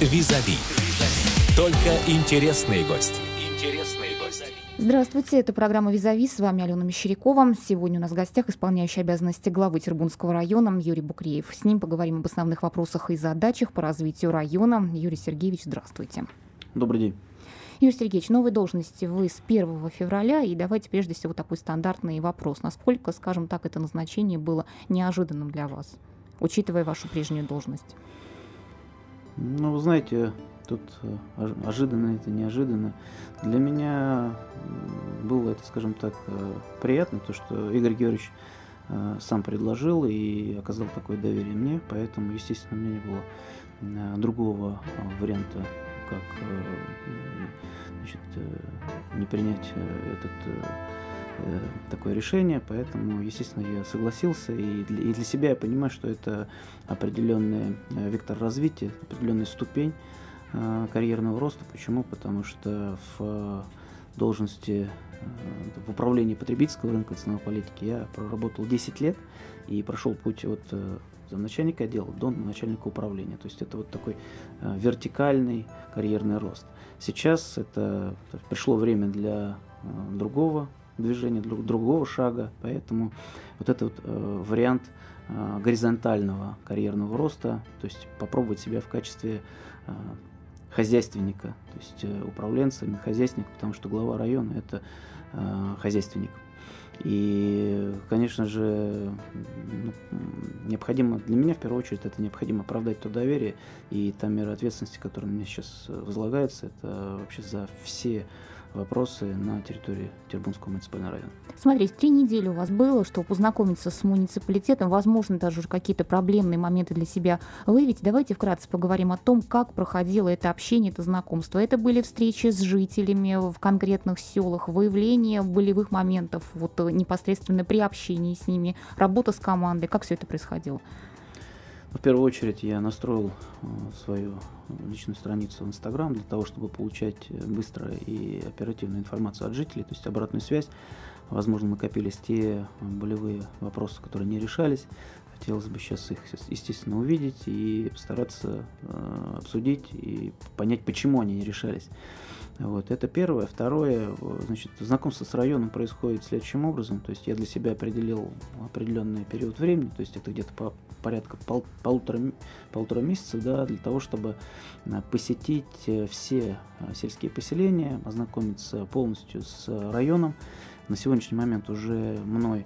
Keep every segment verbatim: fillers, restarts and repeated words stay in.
Визави. Только интересные гости. Интересные гости. Здравствуйте, это программа «Визави», с вами Алена Мещерякова. Сегодня у нас в гостях исполняющий обязанности главы Тербунского района Юрий Букреев. С ним поговорим об основных вопросах и задачах по развитию района. Юрий Сергеевич, здравствуйте. Добрый день. Юрий Сергеевич, новой должности вы с первого февраля, и давайте прежде всего такой стандартный вопрос. Насколько, скажем так, это назначение было неожиданным для вас, учитывая вашу прежнюю должность? Ну, вы знаете, тут ожиданно это неожиданно. Для меня было это, скажем так, приятно, то, что Игорь Георгиевич сам предложил и оказал такое доверие мне, поэтому, естественно, у меня не было другого варианта, как, значит, не принять этот, такое решение, поэтому, естественно, я согласился, и для, и для себя я понимаю, что это определенный вектор развития, определенная ступень карьерного роста. Почему? Потому что в должности в управлении потребительского рынка и ценовой политики я проработал десять лет и прошел путь от замначальника отдела до начальника управления. То есть это вот такой вертикальный карьерный рост. Сейчас это пришло время для другого движения, друг, другого шага, поэтому вот этот э, вариант э, горизонтального карьерного роста, то есть попробовать себя в качестве э, хозяйственника, то есть э, управленца, не хозяйственник, потому что глава района – это э, хозяйственник. И, конечно же, ну, необходимо, для меня в первую очередь, это необходимо оправдать то доверие и та мера ответственности, которая мне сейчас возлагается, это вообще за все вопросы на территории Тербунского муниципального района. Смотрите, три недели у вас было, чтобы познакомиться с муниципалитетом, возможно, даже какие-то проблемные моменты для себя выявить. Давайте вкратце поговорим о том, как проходило это общение, это знакомство. Это были встречи с жителями в конкретных селах, выявление болевых моментов вот непосредственно при общении с ними, работа с командой. Как все это происходило? В первую очередь я настроил свою личную страницу в Инстаграм для того, чтобы получать быстро и оперативную информацию от жителей, то есть обратную связь. Возможно, накопились те болевые вопросы, которые не решались. Хотелось бы сейчас их, естественно, увидеть и постараться э, обсудить и понять, почему они не решались. Вот, это первое. Второе, значит, знакомство с районом происходит следующим образом. То есть я для себя определил определенный период времени, то есть это где-то по, порядка пол, полутора, полутора месяца, да, для того, чтобы посетить все сельские поселения, ознакомиться полностью с районом. На сегодняшний момент уже мной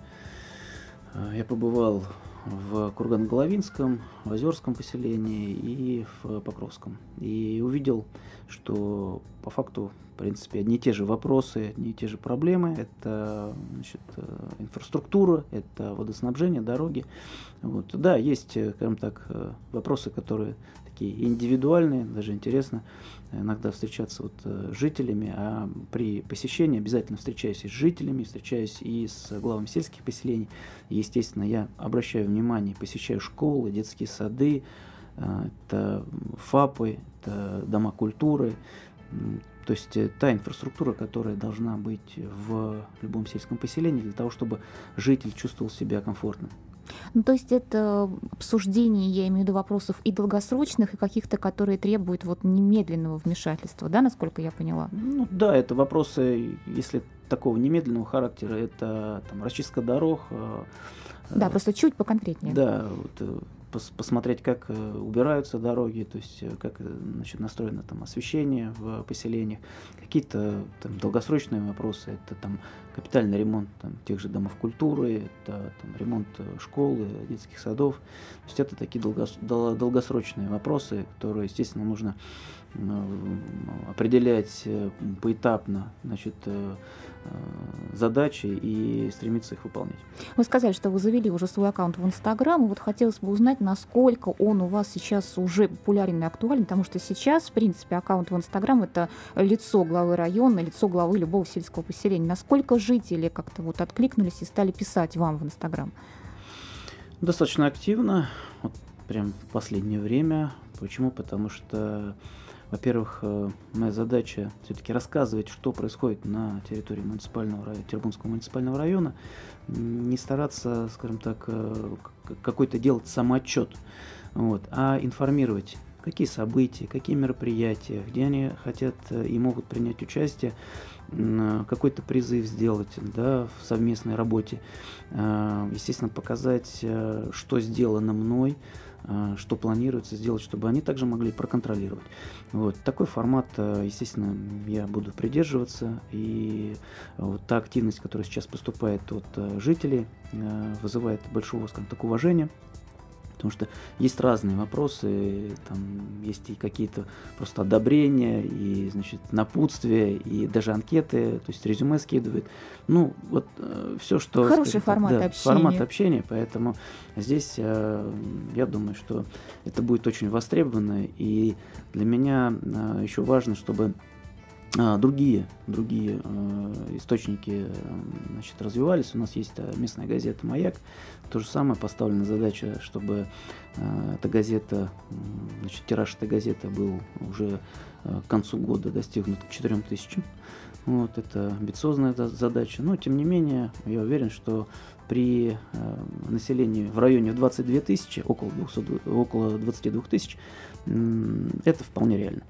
я побывал в Курган-Головинском, в Озерском поселении и в Покровском. И увидел, что по факту, в принципе, одни и те же вопросы, одни и те же проблемы. Это, значит, инфраструктура, это водоснабжение, дороги. Вот. Да, есть, скажем так, вопросы, которые такие индивидуальные, даже интересно иногда встречаться вот с жителями, а при посещении обязательно встречаюсь и с жителями, встречаюсь и с главами сельских поселений. Естественно, я обращаю внимание, посещаю школы, детские сады, это ФАПы, это дома культуры, то есть та инфраструктура, которая должна быть в любом сельском поселении для того, чтобы житель чувствовал себя комфортно. Ну, то есть это обсуждение, я имею в виду, вопросов и долгосрочных, и каких-то, которые требуют вот немедленного вмешательства, да, насколько я поняла? Ну да, это вопросы, если такого немедленного характера, это там расчистка дорог. Да, э, просто чуть поконкретнее. Да, вот, пос, посмотреть, как убираются дороги, то есть как, значит, настроено там освещение в поселениях, какие-то там долгосрочные вопросы, это там капитальный ремонт там тех же домов культуры, это там ремонт школы, детских садов. То есть это такие долгос, долгосрочные вопросы, которые, естественно, нужно определять поэтапно, значит, задачи и стремиться их выполнять. Вы сказали, что вы завели уже свой аккаунт в Инстаграм. Вот хотелось бы узнать, насколько он у вас сейчас уже популярен и актуален, потому что сейчас, в принципе, аккаунт в Инстаграм – это лицо главы района, лицо главы любого сельского поселения. Насколько жители как-то вот откликнулись и стали писать вам в Инстаграм? Достаточно активно, вот прям в последнее время. Почему? Потому что, во-первых, моя задача все-таки рассказывать, что происходит на территории муниципального района, Тербунского муниципального района, не стараться, скажем так, какой-то делать самоотчет, вот, а информировать какие события, какие мероприятия, где они хотят и могут принять участие, какой-то призыв сделать, да, в совместной работе. Естественно, показать, что сделано мной, что планируется сделать, чтобы они также могли проконтролировать. Вот. Такой формат, естественно, я буду придерживаться. И вот та активность, которая сейчас поступает от жителей, вызывает большого, скажем так, уважения. Потому что есть разные вопросы, там есть и какие-то просто одобрения, и, значит, напутствия, и даже анкеты, то есть резюме скидывают. Ну, вот э, все, что... Хороший формат так, да, общения. Формат общения, поэтому здесь, э, я думаю, что это будет очень востребовано, и для меня э, еще важно, чтобы... Другие, другие источники, значит, развивались. У нас есть местная газета «Маяк». То же самое, поставлена задача, чтобы эта газета, значит, тираж этой газеты был уже к концу года достигнут к четырем тысячам. Вот, это амбициозная задача. Но, тем не менее, я уверен, что при населении в районе двадцати двух тысяч, около, около двадцати двух тысяч, это вполне реально.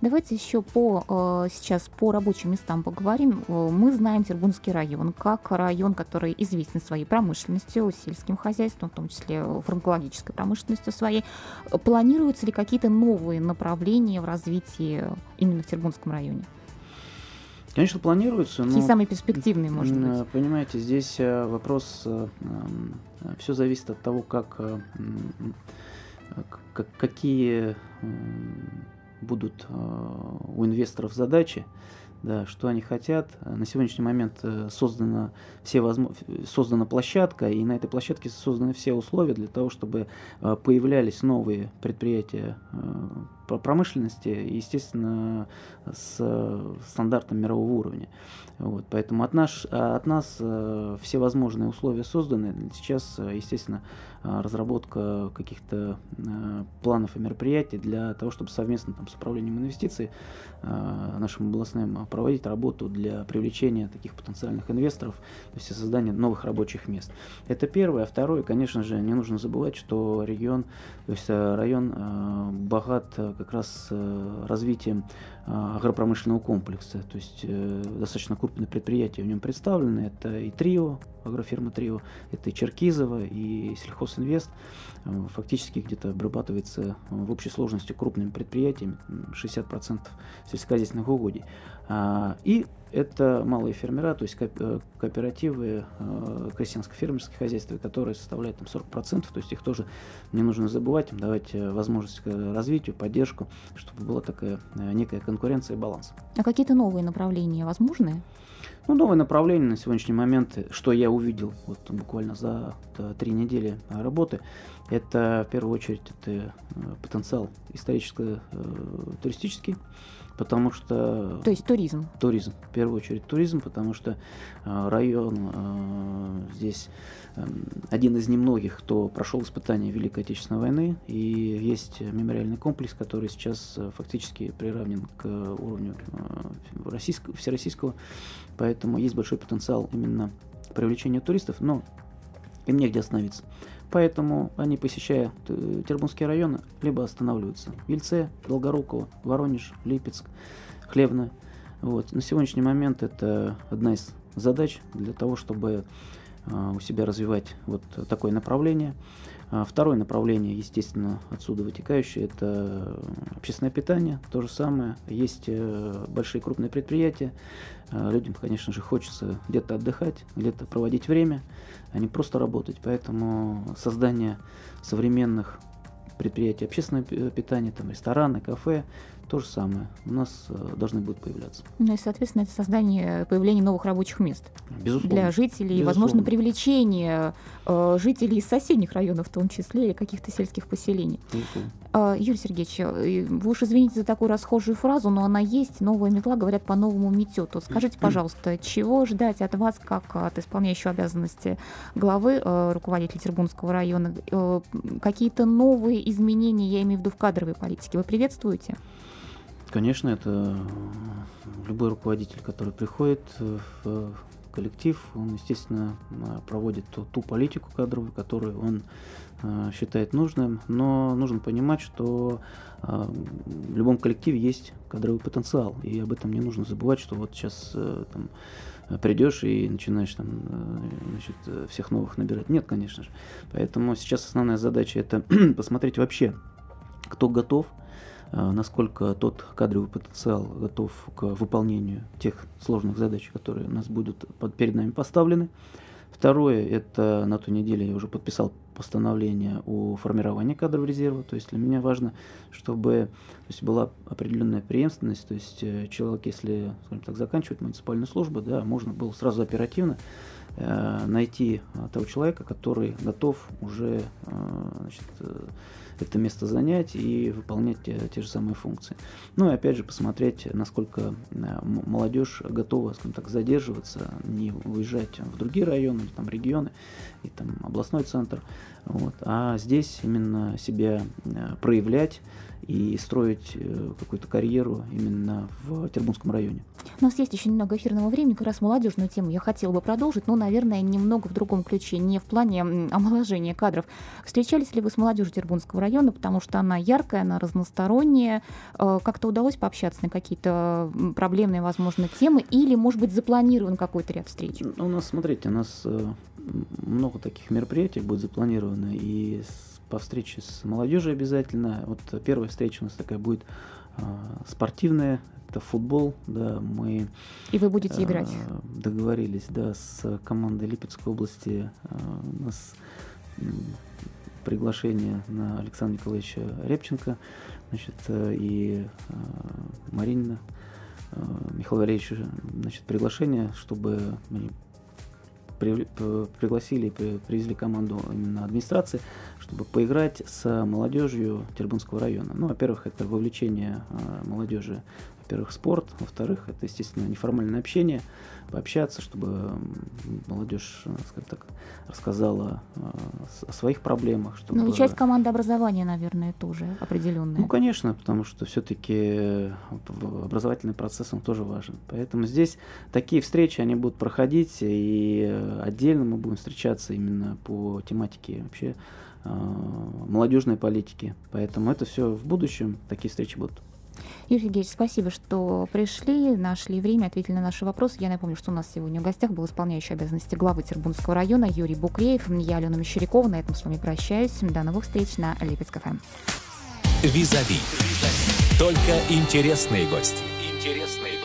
Давайте еще по, сейчас по рабочим местам поговорим. Мы знаем Тербунский район как район, который известен своей промышленностью, сельским хозяйством, в том числе фармакологической промышленностью своей. Планируются ли какие-то новые направления в развитии именно в Тербунском районе? Конечно, планируются. Какие но, самые перспективные, может быть? Понимаете, здесь вопрос, все зависит от того, как, как какие... будут у инвесторов задачи, да, что они хотят. На сегодняшний момент создана, все возможно, создана площадка, и на этой площадке созданы все условия для того, чтобы появлялись новые предприятия по промышленности, естественно, с стандартом мирового уровня. Вот, поэтому от нас, от нас все возможные условия созданы. Сейчас, естественно, разработка каких-то планов и мероприятий для того, чтобы совместно там, с управлением инвестиций нашим областным проводить работу для привлечения таких потенциальных инвесторов, то есть создания новых рабочих мест. Это первое. А второе, конечно же, не нужно забывать, что регион, то есть район богат как раз развитием агропромышленного комплекса, то есть достаточно крупные предприятия в нем представлены, это и Трио, агрофирма Трио, это и Черкизово, и Сельхозинвест, фактически где-то обрабатывается в общей сложности крупными предприятиями шестьдесят процентов сельскохозяйственных угодий. И это малые фермера, то есть кооперативы, крестьянско-фермерские хозяйства, которые составляют там сорок процентов, то есть их тоже не нужно забывать, им давать возможность к развитию, поддержку, чтобы была такая некая конкуренция и баланс. А какие-то новые направления возможны? Ну, новые направления на сегодняшний момент, что я увидел вот, буквально за три недели работы, это в первую очередь это потенциал историческо-туристический. Потому что... То есть туризм? Туризм. В первую очередь туризм, потому что э, район э, здесь э, один из немногих, кто прошел испытания Великой Отечественной войны. И есть мемориальный комплекс, который сейчас э, фактически приравнен к уровню э, российского, всероссийского. Поэтому есть большой потенциал именно привлечения туристов, но им негде остановиться. Поэтому они, посещая Тербунские районы, либо останавливаются в Ельце, Долгоруково, Воронеж, Липецк, Хлебное. Вот. На сегодняшний момент это одна из задач для того, чтобы э, у себя развивать вот такое направление. А второе направление, естественно, отсюда вытекающее, это общественное питание. То же самое. Есть э, большие крупные предприятия. Э, людям, конечно же, хочется где-то отдыхать, где-то проводить время, а не просто работать. Поэтому создание современных предприятий общественного питания, там рестораны, кафе, то же самое у нас должны будут появляться. Ну и, соответственно, это создание, появление новых рабочих мест. Безусловно. Для жителей, безусловно. Возможно, привлечение э, жителей из соседних районов, в том числе, или каких-то сельских поселений. Э, Юрий Сергеевич, вы уж извините за такую расхожую фразу, но она есть, новая метла, говорят, по-новому метет. Вот скажите, пожалуйста, чего ждать от вас, как от исполняющего обязанности главы, э, руководителя Тербунского района? Э, какие-то новые изменения, я имею в виду в кадровой политике, вы приветствуете? Конечно, это любой руководитель, который приходит в коллектив, он, естественно, проводит ту, ту политику кадровую, которую он считает нужным, но нужно понимать, что в любом коллективе есть кадровый потенциал, и об этом не нужно забывать, что вот сейчас там придешь и начинаешь там, значит, всех новых набирать. Нет, конечно же. Поэтому сейчас основная задача — это посмотреть вообще, кто готов, насколько тот кадровый потенциал готов к выполнению тех сложных задач, которые у нас будут под, перед нами поставлены. Второе, это на той неделе я уже подписал постановление о формировании кадров резерва. То есть для меня важно, чтобы то есть была определенная преемственность. То есть человек, если, скажем так, заканчивает муниципальную службу, да, можно было сразу оперативно э, найти того человека, который готов уже э, значит, э, это место занять и выполнять те, те же самые функции. Ну и опять же посмотреть, насколько молодежь готова, скажем так, задерживаться, не уезжать в другие районы, там, регионы и там, областной центр. Вот. А здесь именно себя проявлять и строить какую-то карьеру именно в Тербунском районе. У нас есть еще немного эфирного времени, как раз молодежную тему я хотела бы продолжить, но, наверное, немного в другом ключе, не в плане омоложения кадров. Встречались ли вы с молодежью Тербунского района, потому что она яркая, она разносторонняя, как-то удалось пообщаться на какие-то проблемные, возможно, темы, или, может быть, запланирован какой-то ряд встреч? У нас, смотрите, у нас много таких мероприятий будет запланировано, и по встрече с молодежью обязательно. Вот первая встреча у нас такая будет э, спортивная, это футбол, да, мы... И вы будете э, играть? Договорились, да, с командой Липецкой области, э, у нас э, приглашение на Александра Николаевича Репченко, значит, э, и э, Марина э, Михаила Валерьевича, значит, приглашение, чтобы они пригласили, привезли команду именно администрации, чтобы поиграть с молодежью Тербунского района. Ну, во-первых, это вовлечение молодежи, во-первых, спорт, во-вторых, это, естественно, неформальное общение, пообщаться, чтобы молодежь, скажем так, рассказала о своих проблемах. Чтобы... Ну, и часть командообразования, наверное, тоже определенная. Ну, конечно, потому что все-таки образовательный процесс, он тоже важен. Поэтому здесь такие встречи, они будут проходить, и отдельно мы будем встречаться именно по тематике вообще молодежной политики. Поэтому это все в будущем, такие встречи будут. Юрий Георгиевич, спасибо, что пришли, нашли время, ответили на наши вопросы. Я напомню, что у нас сегодня в гостях был исполняющий обязанности главы Тербунского района Юрий Букреев. Я, Алена Мещерякова, на этом с вами прощаюсь. До новых встреч на Липецк ФМ. Визави. Только интересные гости. Интересные гости.